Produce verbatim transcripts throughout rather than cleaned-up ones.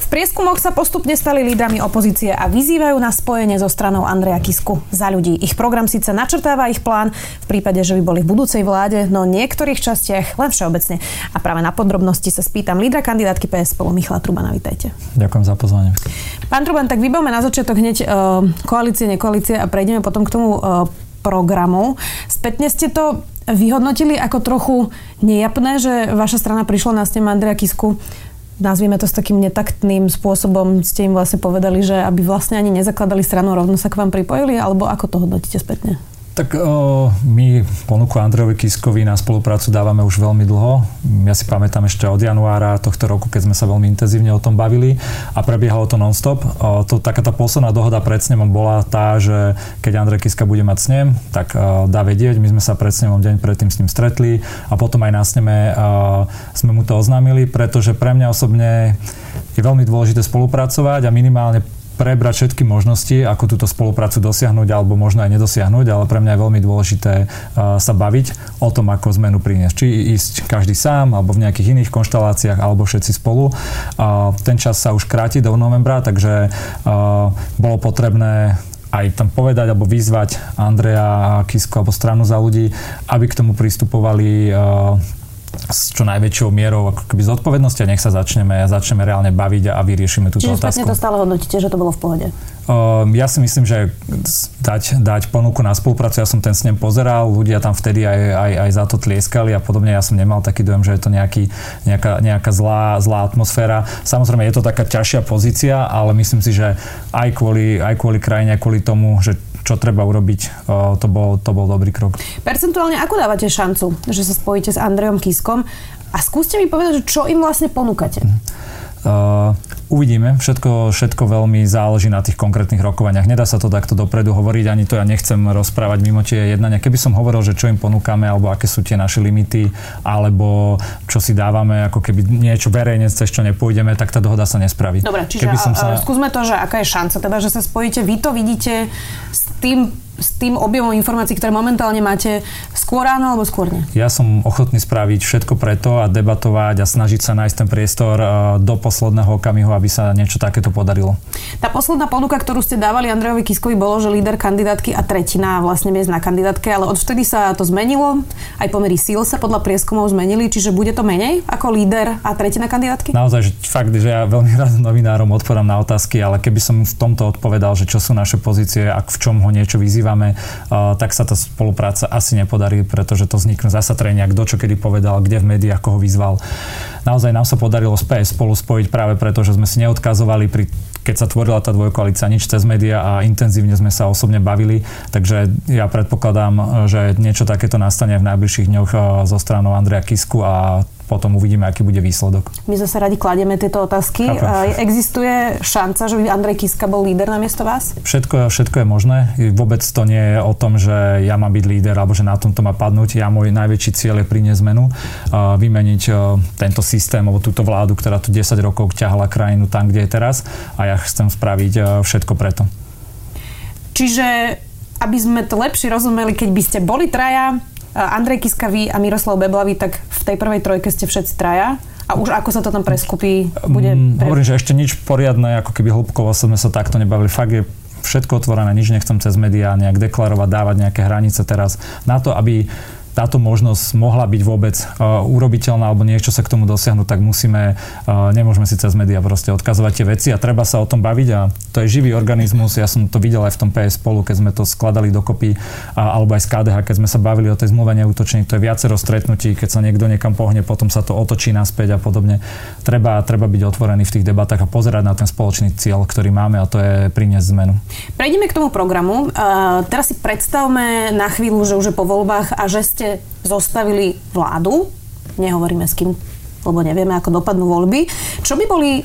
V prieskumoch sa postupne stali lídrami opozície a vyzývajú na spojenie so stranou Andreja Kisku Za ľudí. Ich program síce načrtáva ich plán v prípade, že by boli v budúcej vláde, no v niektorých častiach len všeobecne. A práve na podrobnosti sa spýtam lídra kandidátky pé es spolu Michala Trubana. Vítajte. Ďakujem za pozvanie. Pán Truban, tak vybavme na začiatok hneď koalície, nekoalície a prejdeme potom k tomu programu. Spätne ste to vyhodnotili ako trochu nejapné, že vaša strana prišla na s tým Andreja Kisku, nazvime to, s takým netaktným spôsobom. Ste im vlastne povedali, že aby vlastne ani nezakladali stranu, rovno sa k vám pripojili, alebo ako to hodnotíte spätne? Tak o, my ponuku Andrejovi Kiskovi na spoluprácu dávame už veľmi dlho. Ja si pamätám ešte od januára tohto roku, keď sme sa veľmi intenzívne o tom bavili a prebiehalo to non-stop. O, to, taká tá posledná dohoda pred snemom bola tá, že keď Andrej Kiska bude mať snem, tak o, dá vedieť. My sme sa pred snemom deň predtým s ním stretli a potom aj na sneme o, sme mu to oznámili, pretože pre mňa osobne je veľmi dôležité spolupracovať a minimálne prebrať všetky možnosti, ako túto spoluprácu dosiahnuť alebo možno aj nedosiahnuť, ale pre mňa je veľmi dôležité sa baviť o tom, ako zmenu priniesť. Či ísť každý sám, alebo v nejakých iných konšteláciách, alebo všetci spolu. Ten čas sa už kráti do novembra, takže bolo potrebné aj tam povedať alebo vyzvať Andreja Kisku alebo stranu Za ľudí, aby k tomu pristupovali s čo najväčšou mierou ako keby zodpovednosti a nech sa začneme, začneme reálne baviť a vyriešime túto otázku. Čiže spätne to stále hodnotíte, že to bolo v pohode? Um, ja si myslím, že dať, dať ponuku na spoluprácu, ja som ten snem pozeral, ľudia tam vtedy aj, aj, aj za to tlieskali a podobne, ja som nemal taký dojem, že je to nejaký, nejaká, nejaká zlá, zlá atmosféra. Samozrejme, je to taká ťažšia pozícia, ale myslím si, že aj kvôli, aj kvôli krajine, aj kvôli tomu, že čo treba urobiť, to bol, to bol dobrý krok. Percentuálne, ako dávate šancu, že sa spojíte s Andrejom Kiskom? A skúste mi povedať, čo im vlastne ponúkate? Uh, uvidíme. Všetko, všetko veľmi záleží na tých konkrétnych rokovaniach. Nedá sa to takto dopredu hovoriť, ani to ja nechcem rozprávať mimo tie jednania. Keby som hovoril, že čo im ponúkame, alebo aké sú tie naše limity, alebo čo si dávame, ako keby niečo verejne, cez čo nepôjdeme, tak tá dohoda sa nespraví. Dobre, čiže keby som sa... skúsme to, že aká je šanca, teda, že sa spojíte, vy to vidíte s tým s tým objemom informácií, ktoré momentálne máte, skôr áno alebo skôr nie? Ja som ochotný spraviť všetko preto a debatovať a snažiť sa nájsť ten priestor do posledného okamihu, aby sa niečo takéto podarilo. Tá posledná ponuka, ktorú ste dávali Andrejovi Kiskovi, bolo, že líder kandidátky a tretina vlastne miest na kandidátke, ale odvtedy sa to zmenilo, aj pomery síl sa podľa prieskumov zmenili, čiže bude to menej ako líder a tretina kandidátky? Naozaj, že fakt, že ja veľmi rád novinárom odpovedám na otázky, ale keby som v tomto odpovedal, že čo sú naše pozície, ak v čom ho niečo vyzýva, tak sa tá spolupráca asi nepodarí, pretože to vznikne zasatrenia, kto čo kedy povedal, kde v médiách koho vyzval. Naozaj nám sa podarilo s pé es spolu spojiť práve preto, že sme si neodkazovali, pri, keď sa tvorila tá dvojkoalícia, nič cez médiá a intenzívne sme sa osobne bavili, takže ja predpokladám, že niečo takéto nastane v najbližších dňoch zo stranou Andreja Kisku a potom uvidíme, aký bude výsledok. My zase radi kladieme tieto otázky. Chápem. Existuje šanca, že by Andrej Kiska bol líder namiesto vás? Všetko, všetko je možné. Vôbec to nie je o tom, že ja mám byť líder, alebo že na tom to má padnúť. Ja môj najväčší cieľ je priniesť zmenu, vymeniť tento systém, alebo túto vládu, ktorá tu desať rokov ťahala krajinu tam, kde je teraz. A ja chcem spraviť všetko preto. Čiže, aby sme to lepšie rozumeli, keď by ste boli traja, Andrej Kiska, vy a Miroslav Beblavý, tak v tej prvej trojke ste všetci traja. A už ako sa to tam preskupí, bude... Pre... Hovorím, že ešte nič poriadne, ako keby hĺbkovo sme sa takto nebavili. Fakt je všetko otvorené, nič nechcem cez médiá nejak deklarovať, dávať nejaké hranice teraz na to, aby táto možnosť mohla byť vôbec uh, urobiteľná alebo niečo sa k tomu dosiahnuť, tak musíme, uh, nemôžeme si cez médiá proste odkazovať tie veci a treba sa o tom baviť a to je živý organizmus, ja som to videl aj v tom pé es spolu, keď sme to skladali dokopy a, alebo aj z ká dé há, keď sme sa bavili o tej zmluve neútočných, to je viacero stretnutí, keď sa niekto niekam pohne, potom sa to otočí naspäť a podobne. Treba, treba byť otvorený v tých debatách a pozerať na ten spoločný cieľ, ktorý máme a to je priniesť zmenu. Prejdeme k tomu programu. Uh, teraz si predstavme na chvíľu, že už je po voľbách a že ste zostavili vládu, nehovoríme s kým, lebo nevieme, ako dopadnú voľby. Čo by boli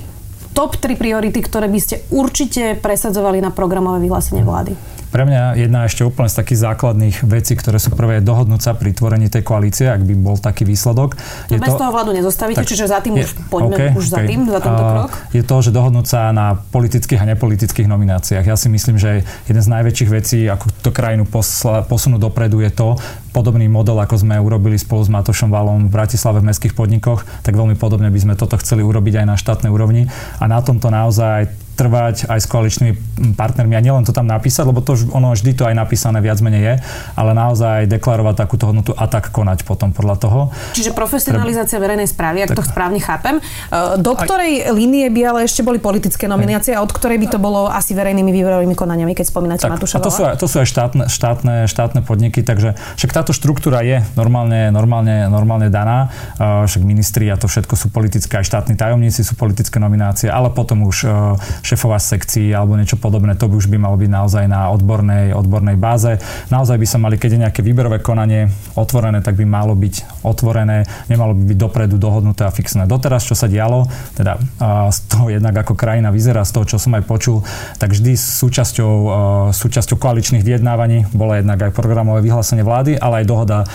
top tri priority, ktoré by ste určite presadzovali na programové vyhlásenie vlády? Pre mňa jedna ešte úplne z takých základných vecí, ktoré sú prvé dohodnúť sa pri tvorení tej koalície, ak by bol taký výsledok. Je bez to, toho vládu nezostavíte, tak, čiže za tým je, už poďme okay, už okay. za tým, za tento krok? Je to, že dohodnúť sa na politických a nepolitických nomináciách. Ja si myslím, že jeden z najväčších vecí, ako tú krajinu posla, posunú dopredu, je to podobný model, ako sme urobili spolu s Matúšom Vallom v Bratislave v mestských podnikoch, tak veľmi podobne by sme toto chceli urobiť aj na štátnej úrovni. A na tomto naozaj trvať aj s koaličnými partnermi a nielen to tam napísať, lebo to ono vždy to aj napísané viac menej je, ale naozaj deklarovať takúto hodnotu a tak konať potom podľa toho. Čiže profesionalizácia verejnej správy, ak tak, to správne chápem. Do ktorej línie by ale ešte boli politické nominácie a od ktorej by to bolo asi verejnými výberovými konaniami, keď spomínate Matúša Valla? To sú aj, to sú aj štátne, štátne, štátne podniky, takže však táto štruktúra je normálne, normálne, normálne daná. Však ministri a to všetko sú politické, aj štátni tajomníci sú politické nominácie, ale potom už šéfová sekcií alebo niečo podobné, to by už by malo byť naozaj na odbornej, odbornej báze. Naozaj by sa mali, keď je nejaké výberové konanie otvorené, tak by malo byť otvorené, nemalo by byť dopredu dohodnuté a fixné. Doteraz, čo sa dialo, teda z toho jednak ako krajina vyzerá, z toho, čo som aj počul, tak vždy súčasťou, súčasťou koaličných vyjednávaní bola jednak aj programové vyhlásenie vlády, ale aj dohoda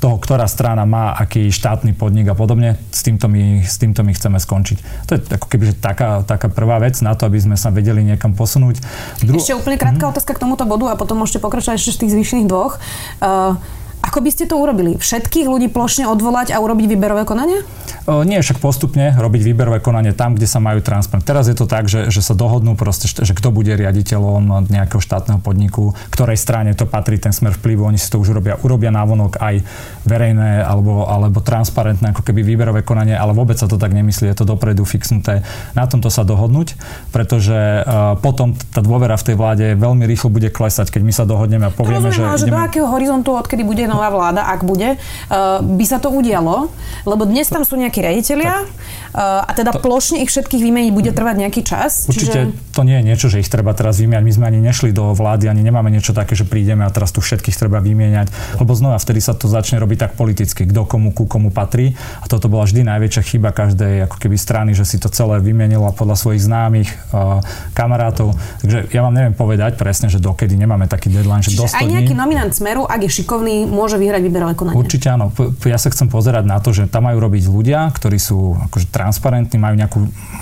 toho, ktorá strana má aký štátny podnik a podobne, s týmto my, s týmto my chceme skončiť. To je ako keby že taká, taká prvá vec na to, aby sme sa vedeli niekam posunúť. Dru- ešte úplne krátka mm-hmm. otázka k tomuto bodu a potom môžete pokračovať ešte z tých zvyšných dvoch. Uh, Ako by ste to urobili? Všetkých ľudí plošne odvolať a urobiť výberové konanie? O, nie, však postupne robiť výberové konanie tam, kde sa majú transparent. Teraz je to tak, že, že sa dohodnú proste, že kto bude riaditeľom nejakého štátneho podniku, ktorej strane to patrí, ten smer vplyvu, oni si to už robia, urobia návonok aj verejné alebo, alebo transparentné ako keby výberové konanie, ale vôbec sa to tak nemyslí, je to dopredu fixnuté. Na tomto sa dohodnúť, pretože uh, potom tá dôvera v tej vláde veľmi rýchlo bude klesať, keď my sa dohodneme a povieme, že, že ideme... do akého horizontu, odkedy bude nová vláda, ak bude, uh, by sa to udialo, lebo dnes tam sú nejakí riaditelia uh, a teda to, plošne ich všetkých vymeniť bude trvať nejaký čas. Určite čiže... to nie je niečo, že ich treba teraz vymeniať. My sme ani nešli do vlády, ani nemáme niečo také, že prídeme a teraz tu všetkých treba vymeniať, lebo znova vtedy sa to začne robiť tak politicky, kto komu ku komu patrí a toto bola vždy najväčšia chyba každej ako keby strany, že si to celé vymenila podľa svojich známych uh, kamarátov. Takže ja vám neviem povedať presne, že dokedy nemáme taký deadline, že do sto dní. Aj nejaký nominant Smeru, ak je šikovný, môže vyhrať výberové konanie. Určite áno. Ja sa chcem pozerať na to, že tam majú robiť ľudia, ktorí sú akože transparentní, majú nejakú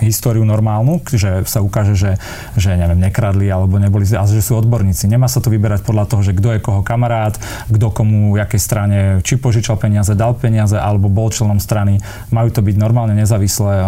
históriu normálnu, že sa ukáže, že, že neviem, nekradli alebo neboli, ale že sú odborníci. Nemá sa to vyberať podľa toho, že kto je koho kamarát, kto komu, v jakej strane, či požičal peniaze, dal peniaze alebo bol členom strany. Majú to byť normálne nezávislé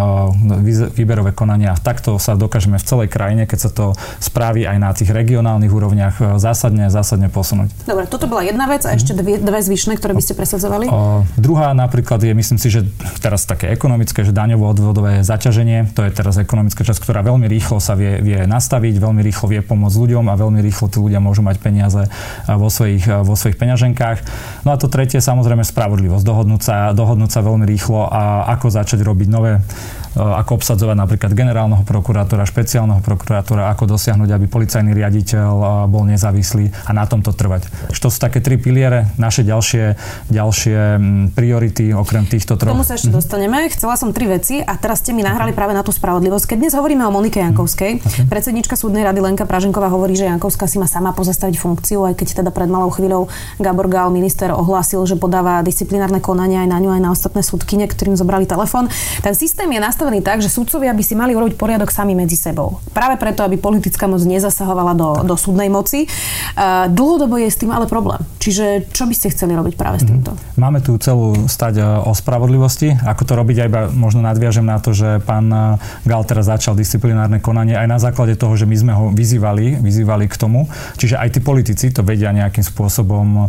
výberové konania. Takto sa dokážeme v celej krajine, keď sa to spraví aj na tých regionálnych úrovniach, zásadne, zásadne posunúť. Dobre, toto bola jedna vec a ešte dve dve zvyšné, ktoré by ste presadzovali? O, druhá napríklad je, myslím si, že teraz také ekonomické, že daňovo-odvodové zaťaženie, to je teraz ekonomická časť, ktorá veľmi rýchlo sa vie, vie nastaviť, veľmi rýchlo vie pomôcť ľuďom a veľmi rýchlo tí ľudia môžu mať peniaze vo svojich, vo svojich peňaženkách. No a to tretie, samozrejme, spravodlivosť. Dohodnúť sa, dohodnúť sa veľmi rýchlo a ako začať robiť nové, ako obsadzovať napríklad generálneho prokurátora, špeciálneho prokurátora, ako dosiahnuť, aby policajný riaditeľ bol nezávislý a na tomto trvať. To sú také tri piliere, naše ďalšie, ďalšie priority okrem týchto troch. K tomu sa ešte dostaneme. Chcela som tri veci a teraz ste mi nahrali práve na tú spravodlivosť. Keď dnes hovoríme o Monike Jankovskej, okay. Predsedníčka súdnej rady Lenka Pražínková hovorí, že Jankovská si má sama pozastaviť funkciu, aj keď teda pred malou chvíľou Gábor Gál, minister, ohlásil, že podáva disciplinárne konania aj na ňu, aj na ostatné súdkyne, ktorým zobrali telefón. Ten systém je nastavený tak, že sudcovia by si mali urobiť poriadok sami medzi sebou. Práve preto, aby politická moc nezasahovala do, do súdnej moci. Uh, dlhodobo je s tým ale problém. Čiže čo by ste chceli robiť práve s týmto? Máme tu celú stať o spravodlivosti. Ako to robiť, aj iba možno nadviažem na to, že pán Gál teraz začal disciplinárne konanie aj na základe toho, že my sme ho vyzývali, vyzývali k tomu. Čiže aj tí politici to vedia nejakým spôsobom, uh,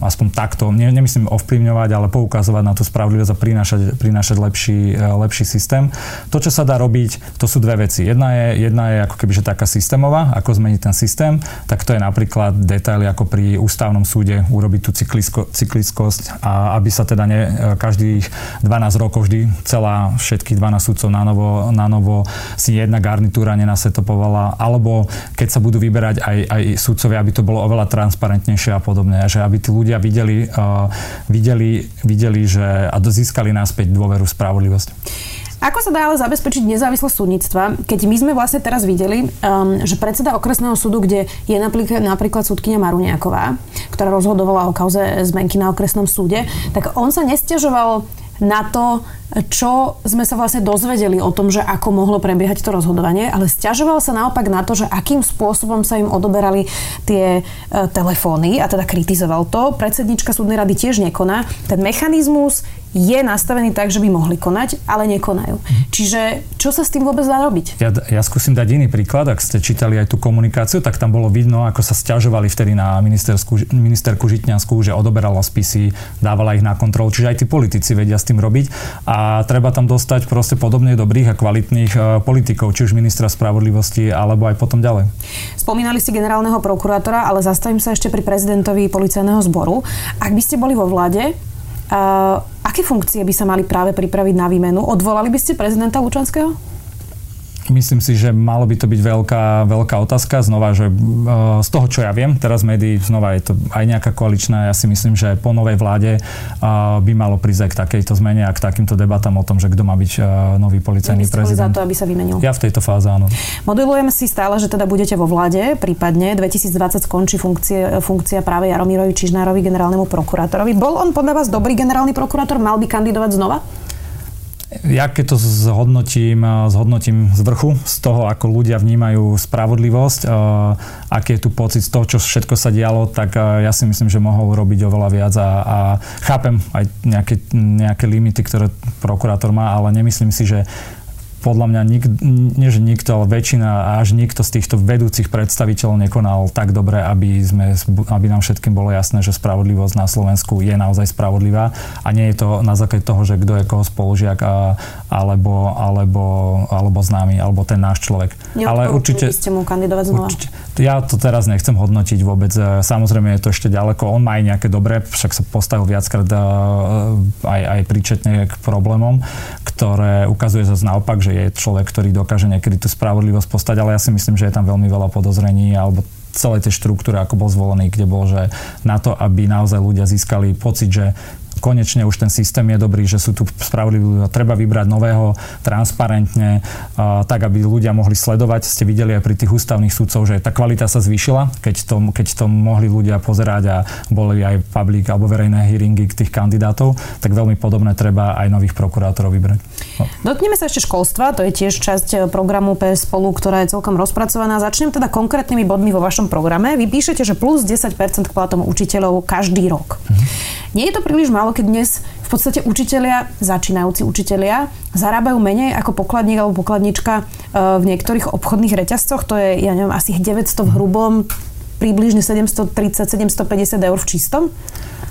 aspoň takto, ne, nemyslím ovplyvňovať, ale poukazovať na tú spravodlivosť a prinášať, prinášať lepší, uh, lepší systém. Systém. To, čo sa dá robiť, to sú dve veci. Jedna je, jedna je ako kebyže taká systémová, ako zmeniť ten systém, tak to je napríklad detaily ako pri ústavnom súde urobiť tú cyklisko, cyklickosť a aby sa teda ne, každých dvanásť rokov vždy celá všetkých dvanásť sudcov na novo, na novo si jedna garnitúra nenasetopovala, alebo keď sa budú vyberať aj, aj sudcovia, aby to bolo oveľa transparentnejšie a podobne, že aby tí ľudia videli, uh, videli, videli že, a získali naspäť dôveru v spravodlivosť. Ako sa dá ale zabezpečiť nezávislosť súdnictva, keď my sme vlastne teraz videli, um, že predseda okresného súdu, kde je napríklad, napríklad súdkyňa Maruniaková, ktorá rozhodovala o kauze zmenky na okresnom súde, tak on sa nesťažoval na to, čo sme sa vlastne dozvedeli o tom, že ako mohlo prebiehať to rozhodovanie, ale sťažoval sa naopak na to, že akým spôsobom sa im odoberali tie e, telefóny, a teda kritizoval to. Predsedníčka súdnej rady tiež nekoná. Ten mechanizmus je nastavený tak, že by mohli konať, ale nekonajú. Čiže čo sa s tým vôbec dá robiť? Ja, ja skúsim dať iný príklad. Ak ste čítali aj tú komunikáciu, tak tam bolo vidno, ako sa sťažovali vtedy na ministerku Žitňanskú, že odoberala spisy, dávala ich na kontrolu. Čiže aj tí politici vedia s tým robiť. A treba tam dostať proste podobne dobrých a kvalitných uh, politikov, či už ministra spravodlivosti, alebo aj potom ďalej. Spomínali ste generálneho prokurátora, ale zastavím sa ešte pri prezidentovi policajného zboru. Ak by ste boli vo vláde, Uh, aké funkcie by sa mali práve pripraviť na výmenu? Odvolali by ste prezidenta Lučanského? Myslím si, že malo by to byť veľká, veľká otázka. Znova, že z toho, čo ja viem, teraz médií, znova je to aj nejaká koaličná, ja si myslím, že po novej vláde by malo prísť aj k takejto zmene a k takýmto debatám o tom, že kto má byť nový policajný prezident. Ja by ste boli za to, aby sa vymenil. Ja v tejto fáze áno. Modelujeme si stále, že teda budete vo vláde, prípadne dvetisícdvadsať skončí funkcie, funkcia práve Jaromírovi Čižnárovi, generálnemu prokurátorovi. Bol on podľa vás dobrý generálny prokurátor? Mal by kandidovať znova? Ja keď to zhodnotím, zhodnotím z vrchu, z toho, ako ľudia vnímajú spravodlivosť, aký je tu pocit z toho, čo všetko sa dialo, tak ja si myslím, že mohol robiť oveľa viac a, a chápem aj nejaké, nejaké limity, ktoré prokurátor má, ale nemyslím si, že podľa mňa nik, nie, že nikto, ale väčšina, až nikto z týchto vedúcich predstaviteľov nekonal tak dobre, aby, sme, aby nám všetkým bolo jasné, že spravodlivosť na Slovensku je naozaj spravodlivá a nie je to na základe toho, že kto je koho spolužiak a, alebo, alebo, alebo známy, alebo ten náš človek. Ale určite ste mu kandidovať znova? Určite, ja to teraz nechcem hodnotiť vôbec. Samozrejme je to ešte ďaleko. On má aj nejaké dobré, však sa postavil viackrát aj, aj príčetne k problémom, ktoré ukazuje zase naopak, že je človek, ktorý dokáže niekedy tú spravodlivosť postať, ale ja si myslím, že je tam veľmi veľa podozrení alebo celé tie štruktúry, ako bol zvolený, kde bol, že na to, aby naozaj ľudia získali pocit, že konečne už ten systém je dobrý, že sú tu spravodliví, treba vybrať nového transparentne, uh, tak, aby ľudia mohli sledovať. Ste videli aj pri tých ústavných sudcov, že tá kvalita sa zvýšila, keď to, keď to mohli ľudia pozerať a boli aj public alebo verejné hearingy k tých kandidátov, tak veľmi podobné treba aj nových prokurátorov vybrať. No. Dotkneme sa ešte školstva, to je tiež časť programu pé es spolu, ktorá je celkom rozpracovaná. Začnem teda konkrétnymi bodmi vo vašom programe. Vy píšete, že plus desať percent k platom učiteľov každý rok. Mhm. Nie je to príliš málo, keď dnes v podstate učitelia, začínajúci učitelia, zarábajú menej ako pokladník alebo pokladnička v niektorých obchodných reťazcoch. To je, ja neviem, asi deväťsto v hrubom, približne sedemstotridsať sedemstopäťdesiat eur v čistom.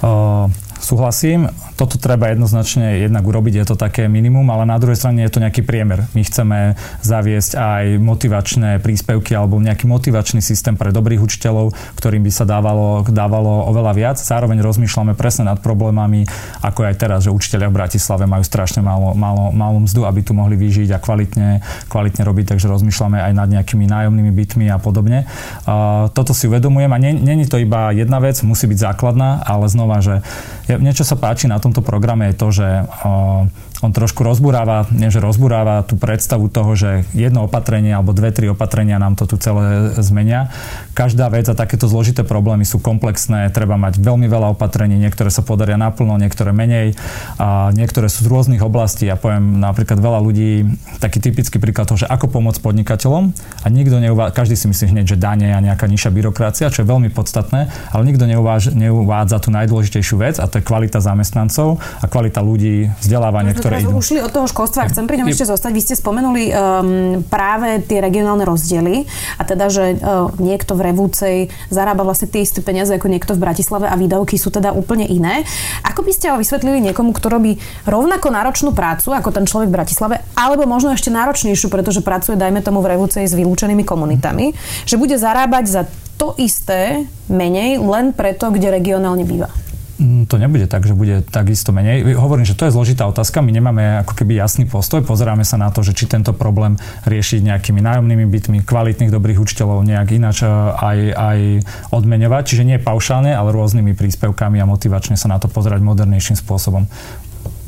Uh... Súhlasím, toto treba jednoznačne jednak urobiť, je to také minimum, ale na druhej strane je to nejaký priemer. My chceme zaviesť aj motivačné príspevky alebo nejaký motivačný systém pre dobrých učiteľov, ktorým by sa dávalo, dávalo oveľa viac. Zároveň rozmýšľame presne nad problémami, ako aj teraz, že učitelia v Bratislave majú strašne málo, málo, málo mzdu, aby tu mohli vyžiť a kvalitne, kvalitne robiť, takže rozmýšľame aj nad nejakými nájomnými bytmi a podobne. Uh, toto si uvedomujem a nie, nie je to iba jedna vec, musí byť základná, ale znova, že niečo sa páči na tomto programe je to, že uh, on trošku rozburáva, nie že rozburáva tú predstavu toho, že jedno opatrenie alebo dve, tri opatrenia nám to tu celé zmenia. Každá vec a takéto zložité problémy sú komplexné, treba mať veľmi veľa opatrení, niektoré sa podaria naplno, niektoré menej, a niektoré sú z rôznych oblastí. Ja poviem napríklad veľa ľudí, taký typický príklad toho, že ako pomôcť podnikateľom a nikto neuvádza, každý si myslí hneď, že dane a nejaká nižšia byrokracia, čo je veľmi podstatné, ale nikto neuváž, neuvádza tú najdôležitejšiu vec a to je kvalita zamestnancov a kvalita ľudí, vzdelávanie, no, ktoré idú. Ušli od toho školstva, chcem pri ňom ešte zostať. Vy ste spomenuli um, práve tie regionálne rozdiely a teda, že uh, niekto v Revúcej zarába vlastne tie isté peniaze ako niekto v Bratislave a výdavky sú teda úplne iné. Ako by ste ale vysvetlili niekomu, kto robí rovnako náročnú prácu ako ten človek v Bratislave, alebo možno ešte náročnejšiu, pretože pracuje, dajme tomu, v Revúcej s vylúčenými komunitami, mm. že bude zarábať za to isté menej len preto, kde regionálne býva? To nebude tak, že bude takisto menej. Hovorím, že to je zložitá otázka. My nemáme ako keby jasný postoj. Pozeráme sa na to, že či tento problém riešiť nejakými nájomnými bytmi, kvalitných dobrých učiteľov nejak ináč aj, aj odmeňovať. Čiže nie paušálne, ale rôznymi príspevkami a motivačne sa na to pozerať modernejším spôsobom.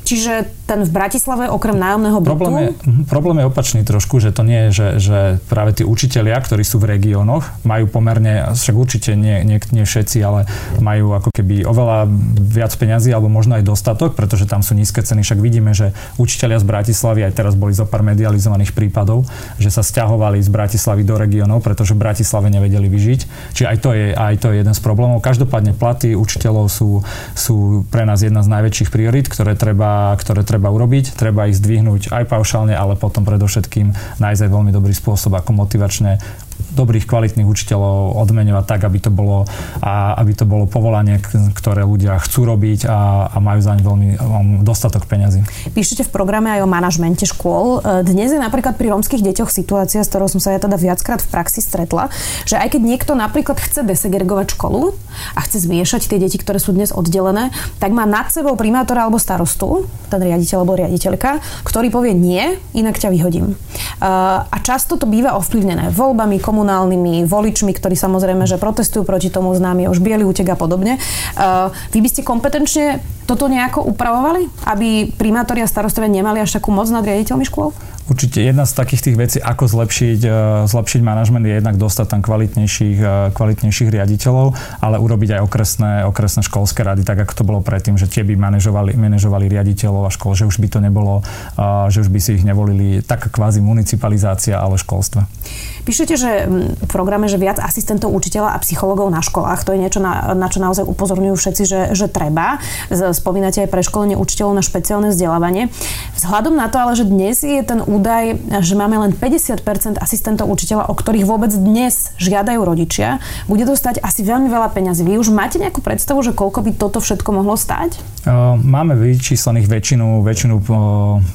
Čiže ten v Bratislave okrem nájomného bytu... Problém je, problém je opačný trošku, že to nie je, že, že práve tí učitelia, ktorí sú v regiónoch, majú pomerne, však určite nie, nie, nie všetci, ale majú ako keby oveľa viac peňazí, alebo možno aj dostatok, pretože tam sú nízke ceny. Však vidíme, že učitelia z Bratislavy, aj teraz boli zo pár medializovaných prípadov, že sa sťahovali z Bratislavy do regiónov, pretože v Bratislave nevedeli vyžiť. Čiže aj to je, aj to je jeden z problémov. Každopádne platy učiteľov sú, sú pre nás jedna z najväčších priorít, ktoré treba, ktoré treba urobiť. Treba ich zdvihnúť aj paušálne, ale potom predovšetkým nájsť aj veľmi dobrý spôsob, ako motivačne dobrých, kvalitných učiteľov odmeňovať tak, aby to bolo, a aby to bolo povolanie, ktoré ľudia chcú robiť a, a majú zaň veľmi dostatok peňazí. Píšete v programe aj o manažmente škôl. Dnes je napríklad pri rómskych deťoch situácia, s ktorou som sa ja teda viackrát v praxi stretla, že aj keď niekto napríklad chce desegregovať školu a chce zmiešať tie deti, ktoré sú dnes oddelené, tak má nad sebou primátora alebo starostu, ten riaditeľ alebo riaditeľka, ktorý povie nie, inak ťa vyhodím. A často to býva ovplyvnené voľbami, komunálnymi voličmi, ktorí samozrejme, že protestujú proti tomu, známy už biely útek a podobne. Uh, vy by ste kompetenčne toto nejako upravovali, aby primátori a starostovia nemali až takú moc nad riaditeľmi škôl? Určite jedna z takých tých vecí, ako zlepšiť, zlepšiť manažment, je jednak dostať tam kvalitnejších, kvalitnejších riaditeľov, ale urobiť aj okresné, okresné školské rady, tak ako to bolo predtým, že tie by manažovali, manažovali riaditeľov a škôl, že už by to nebolo, že už by si ich nevolili taká kvázi municipalizácia, ale školstva. Píšete, že v programe, že viac asistentov učiteľa a psychológov na školách, to je niečo, na, na čo naozaj upozorňujú všetci, že, že treba. Spomínate aj preškolenie učiteľov na špeciálne vzdelávanie. Vzhľadom na to ale, že dnes je ten údaj, že máme len päťdesiat percent asistentov učiteľa, o ktorých vôbec dnes žiadajú rodičia, bude to stať asi veľmi veľa peňazí. Vy už máte nejakú predstavu, že koľko by toto všetko mohlo stáť? Máme vyčíslených väčšinu, väčšinu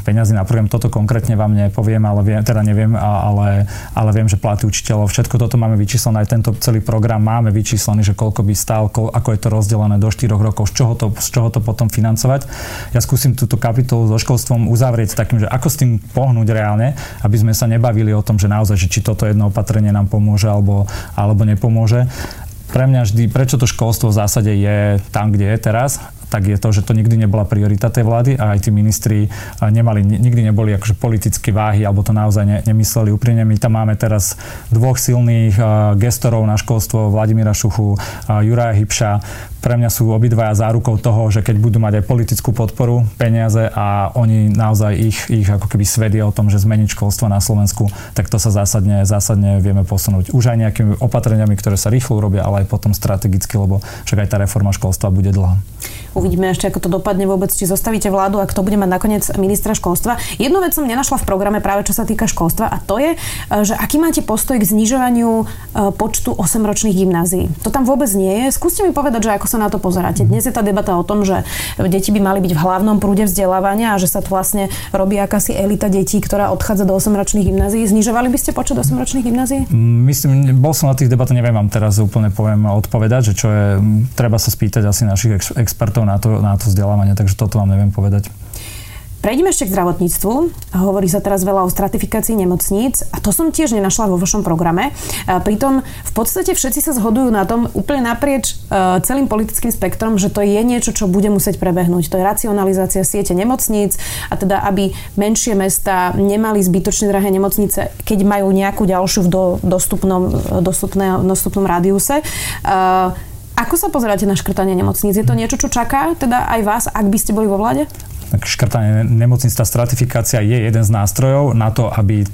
peňazí na program. Toto konkrétne vám nepoviem, ale viem, teda neviem, ale, ale viem, že platy učiteľov, všetko toto máme vyčíslené, aj tento celý program máme vyčíslený, že koľko by stál, ako je to rozdelené do štyroch rokov, z čoho to, z čoho to potom financovať. Ja skúsim túto kapitolu so školstvom uzavrieť takým, že ako s tým pohnúť reálne, aby sme sa nebavili o tom, že naozaj, že či toto jedno opatrenie nám pomôže alebo, alebo nepomôže. Pre mňa vždy, prečo to školstvo v zásade je tam, kde je teraz, tak je to, že to nikdy nebola priorita tej vlády a aj tí ministri nemali, nikdy neboli akože politické váhy, alebo to naozaj ne, nemysleli úprimne. My tam máme teraz dvoch silných uh, gestorov na školstvo, Vladimíra Šuchu, uh, Juraja Hybša. Pre mňa sú obidvaja zárukou toho, že keď budú mať aj politickú podporu, peniaze a oni naozaj ich, ich ako keby svedia o tom, že zmeniť školstvo na Slovensku, tak to sa zásadne, zásadne vieme posunúť. Už aj nejakými opatreniami, ktoré sa rýchlo urobia, ale aj potom strategicky, lebo však aj tá reforma školstva bude dlhá. Uvidíme ešte, ako to dopadne vôbec, či zostavíte vládu a kto bude mať nakoniec ministra školstva. Jednu vec som nenašla v programe práve čo sa týka školstva a to je, že aký máte postoj k znižovaniu počtu osemročných gymnázií. To tam vôbec nie je. Skúste mi povedať, že ako sa na to pozeráte. Dnes je tá debata o tom, že deti by mali byť v hlavnom prúde vzdelávania a že sa to vlastne robí akási elita detí, ktorá odchádza do osemročných gymnázií. Znižovali by ste počet osemročných gymnázií? Myslím, bol som na tých debatách, neviem vám teraz úplne poviem odpovedať, že čo je, treba sa spýtať asi našich ex- expertov na to, na to vzdelávanie, takže toto vám neviem povedať. Prejdeme ešte k zdravotníctvu. Hovorí sa teraz veľa o stratifikácii nemocníc a to som tiež nenašla vo vašom programe. Pritom v podstate všetci sa zhodujú na tom úplne naprieč celým politickým spektrom, že to je niečo, čo bude musieť prebehnúť. To je racionalizácia siete nemocníc a teda, aby menšie mestá nemali zbytočne drahé nemocnice, keď majú nejakú ďalšiu v dostupnom, dostupné, dostupnom radiuse. Ako sa pozeráte na škrtanie nemocníc? Je to niečo, čo čaká teda aj vás, ak by ste boli vo vláde? Škrtanie nemocníc, tá stratifikácia je jeden z nástrojov na to, aby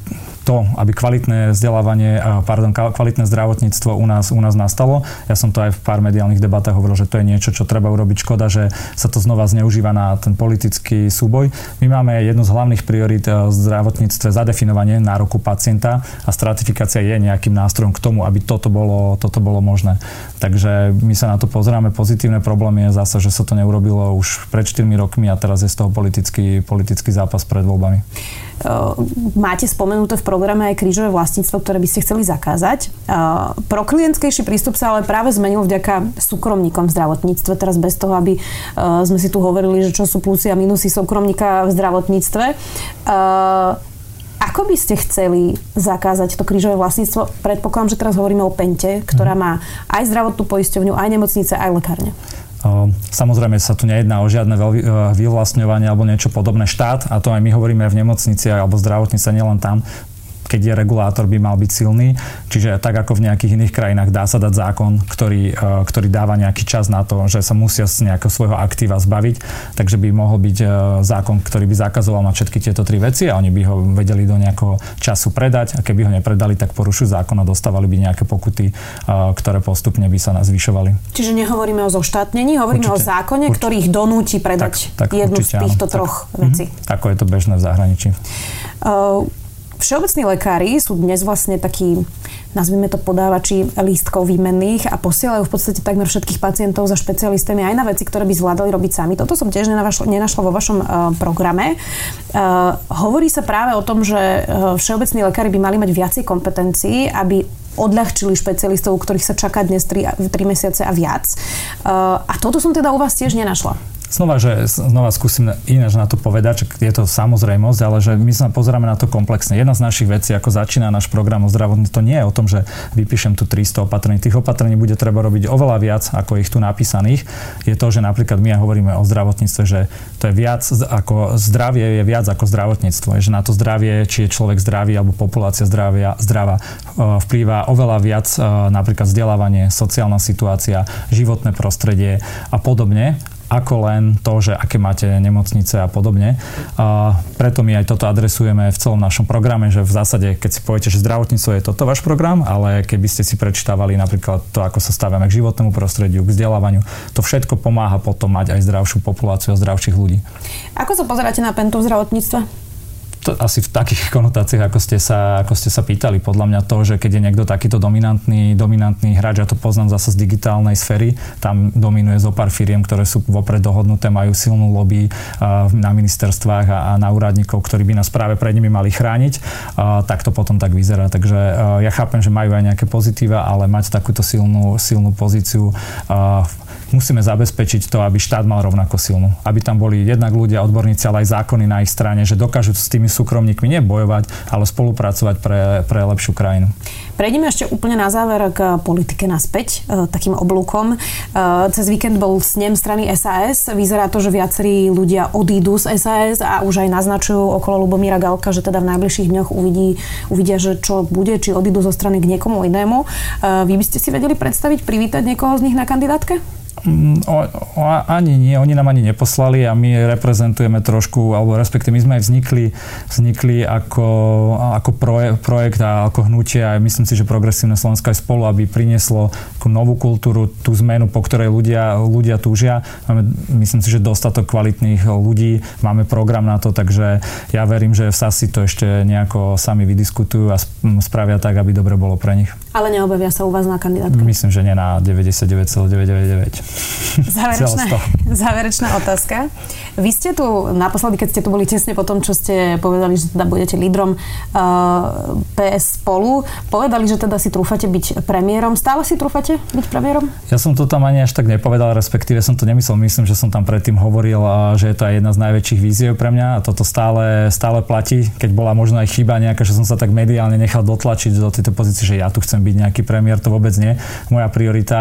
to, aby kvalitné vzdelávanie, pardon, kvalitné zdravotníctvo u nás, u nás nastalo. Ja som to aj v pár mediálnych debatách hovoril, že to je niečo, čo treba urobiť. Škoda, že sa to znova zneužíva na ten politický súboj. My máme jednu z hlavných priorít v zdravotníctve zadefinovanie nároku pacienta a stratifikácia je nejakým nástrojom k tomu, aby toto bolo, toto bolo možné. Takže my sa na to pozeráme. Pozitívne problém je zase, že sa to neurobilo už pred štyrmi rokmi a teraz je z toho politický, politický zápas pred voľbami. Máte spomenuté v programe aj krížové vlastníctvo, ktoré by ste chceli zakázať. Pro klientskejší prístup sa ale práve zmenil vďaka súkromníkom v zdravotníctve. Teraz bez toho, aby sme si tu hovorili, že čo sú plusy a minusy súkromníka v zdravotníctve. Ako by ste chceli zakázať to krížové vlastníctvo? Predpokladám, že teraz hovoríme o Pente, ktorá má aj zdravotnú poisťovňu, aj nemocnice, aj lekárne. Samozrejme sa tu nejedná o žiadne vyvlastňovanie alebo niečo podobné. Štát, a to aj my hovoríme v nemocnici alebo zdravotnice, nielen tam, keď je regulátor, by mal byť silný. Čiže tak ako v nejakých iných krajinách dá sa dať zákon, ktorý, ktorý dáva nejaký čas na to, že sa musia z nejakého svojho aktíva zbaviť, takže by mohol byť zákon, ktorý by zakazoval mať všetky tieto tri veci a oni by ho vedeli do nejakého času predať a keby ho nepredali, tak porušujú zákon a dostávali by nejaké pokuty, ktoré postupne by sa zvyšovali. Čiže nehovoríme o zoštátnení, hovoríme určite o zákone, určite, ktorý ich donúti predať tak, tak, jednu určite, z týchto áno, troch tak, vecí. Mm-hmm. Ako je to bežné v zahraničí. Uh, Všeobecní lekári sú dnes vlastne takí, nazvime to, podávači lístkov výmenných a posielajú v podstate takmer všetkých pacientov za špecialistami aj na veci, ktoré by zvládali robiť sami. Toto som tiež nenašla vo vašom uh, programe. Uh, hovorí sa práve o tom, že uh, všeobecní lekári by mali mať viacej kompetencií, aby odľahčili špecialistov, u ktorých sa čaká dnes tri mesiace a viac. Uh, a toto som teda u vás tiež nenašla. Znova, že, znova skúsim ináč na to povedať, že je to samozrejmosť, ale že my sa pozeráme na to komplexne. Jedna z našich vecí, ako začína náš program o zdravotníctve, to nie je o tom, že vypíšem tu tristo opatrení. Tých opatrení bude treba robiť oveľa viac, ako ich tu napísaných. Je to, že napríklad my hovoríme o zdravotníctve, že to je viac ako zdravie, je viac ako zdravotníctvo. Že na to zdravie, či je človek zdravý alebo populácia zdravia, zdravá, vplýva oveľa viac napríklad vzdelávanie, sociálna situácia, životné prostredie a podobne, ako len to, že aké máte nemocnice a podobne. A preto my aj toto adresujeme v celom našom programe, že v zásade, keď si poviete, že zdravotníctvo je toto váš program, ale keby ste si prečítavali napríklad to, ako sa staviame k životnému prostrediu, k vzdelávaniu, to všetko pomáha potom mať aj zdravšiu populáciu a zdravších ľudí. Ako sa pozeráte na pentu v zdravotníctve? To asi v takých konotáciách, ako ste sa, ako ste sa pýtali. Podľa mňa to, že keď je niekto takýto dominantný, dominantný hráč, ja to poznám zase z digitálnej sféry, tam dominuje zo pár firiem, ktoré sú vopred dohodnuté, majú silnú lobby uh, na ministerstvách a, a na úradníkov, ktorí by nás práve pred nimi mali chrániť, uh, tak to potom tak vyzerá. Takže uh, ja chápem, že majú aj nejaké pozitíva, ale mať takúto silnú, silnú pozíciu uh, musíme zabezpečiť to, aby štát mal rovnako silnú. Aby tam boli jednak ľudia, odborníci, ale aj zákony na ich strane, že dokážu s tými súkromníkmi nebojovať, ale spolupracovať pre, pre lepšiu krajinu. Prejdeme ešte úplne na záver k politike naspäť, e, takým oblúkom. E, cez víkend bol snem strany es a es. Vyzerá to, že viacerí ľudia odídu z es a es a už aj naznačujú okolo Lubomíra Galka, že teda v najbližších dňoch uvidí, uvidia, že čo bude, či odídu zo strany k niekomu inému. E, vy by ste si vedeli predstaviť, privítať niekoho z nich na kandidátke? O, o, ani nie, oni nám ani neposlali a my reprezentujeme trošku, alebo respektive my sme aj vznikli, vznikli ako, ako proje, projekt a ako hnutie a myslím si, že Progresívna Slovenská aj spolu, aby prinieslo takú novú kultúru, tú zmenu, po ktorej ľudia, ľudia túžia. Máme, myslím si, že dostatok kvalitných ľudí, máme program na to, takže ja verím, že v es a es to ešte nejako sami vydiskutujú a spravia tak, aby dobre bolo pre nich. Ale neobjavia sa u vás na kandidátke? Myslím, že nie na deväťdesiatdeväť celá deväťdesiatdeväť. Záverečná, záverečná otázka. Vy ste tu naposledy, keď ste tu boli tesne po tom, čo ste povedali, že teda budete lídrom uh, pé es spolu, povedali, že teda si trúfate byť premiérom. Stále si trúfate byť premiérom? Ja som to tam ani až tak nepovedal, respektíve som to nemyslel. Myslím, že som tam predtým hovoril, že je to aj jedna z najväčších víziev pre mňa a toto stále, stále platí, keď bola možno aj chyba nejaká, že som sa tak mediálne nechal dotlačiť do tejto pozície, že ja tu chcem byť nejaký premiér, to vôbec nie. Moja priorita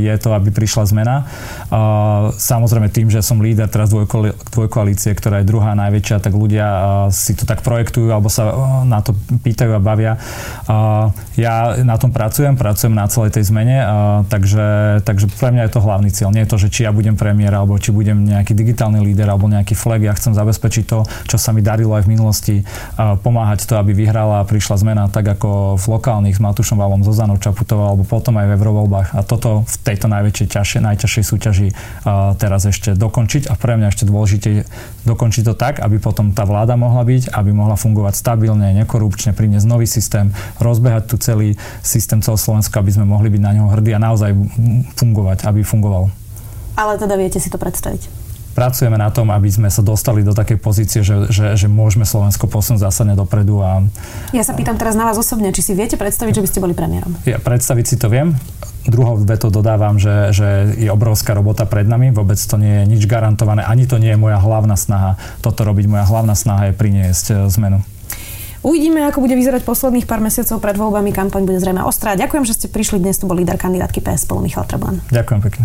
je to, aby prišla zmena. Uh, samozrejme tým, že som líder teraz dvojko, dvojkoalície, ktorá je druhá najväčšia, tak ľudia uh, si to tak projektujú alebo sa uh, na to pýtajú a bavia. Uh, ja na tom pracujem, pracujem na celej tej zmene, uh, takže, takže pre mňa je to hlavný cieľ. Nie je to, že či ja budem premiér, alebo či budem nejaký digitálny líder, alebo nejaký flag. Ja chcem zabezpečiť to, čo sa mi darilo aj v minulosti, uh, pomáhať to, aby vyhrala a prišla zmena, tak ako v lokálnych s Matúšom Vallom, Zuzanou Čaputovou, alebo potom aj v eurovoľbách. A toto v tejto najväčšej ťažšie, najťažšej súťaži uh, teraz ešte dokončiť a pre mňa ešte dôležité dokončiť to tak, aby potom tá vláda mohla byť, aby mohla fungovať stabilne, nekorupčne, priniesť nový systém, rozbehať tu celý systém celoslovenského, aby sme mohli byť na neho hrdí a naozaj fungovať, aby fungoval. Ale teda viete si to predstaviť? Pracujeme na tom, aby sme sa dostali do takej pozície, že, že, že môžeme Slovensko posunúť zásadne dopredu. A ja sa pýtam teraz na vás osobne, či si viete predstaviť, že by ste boli premiérom? Ja predstaviť si to viem. Druhou vetou dodávam, že, že je obrovská robota pred nami. Vôbec to nie je nič garantované. Ani to nie je moja hlavná snaha toto robiť. Moja hlavná snaha je priniesť zmenu. Uvidíme, ako bude vyzerať posledných pár mesiacov pred voľbami. Kampaň bude zrejme ostrá. Ďakujem, že ste prišli. Dnes tu bol líder kandidátky pé es spolu Michal Truban. Ďakujem pekne.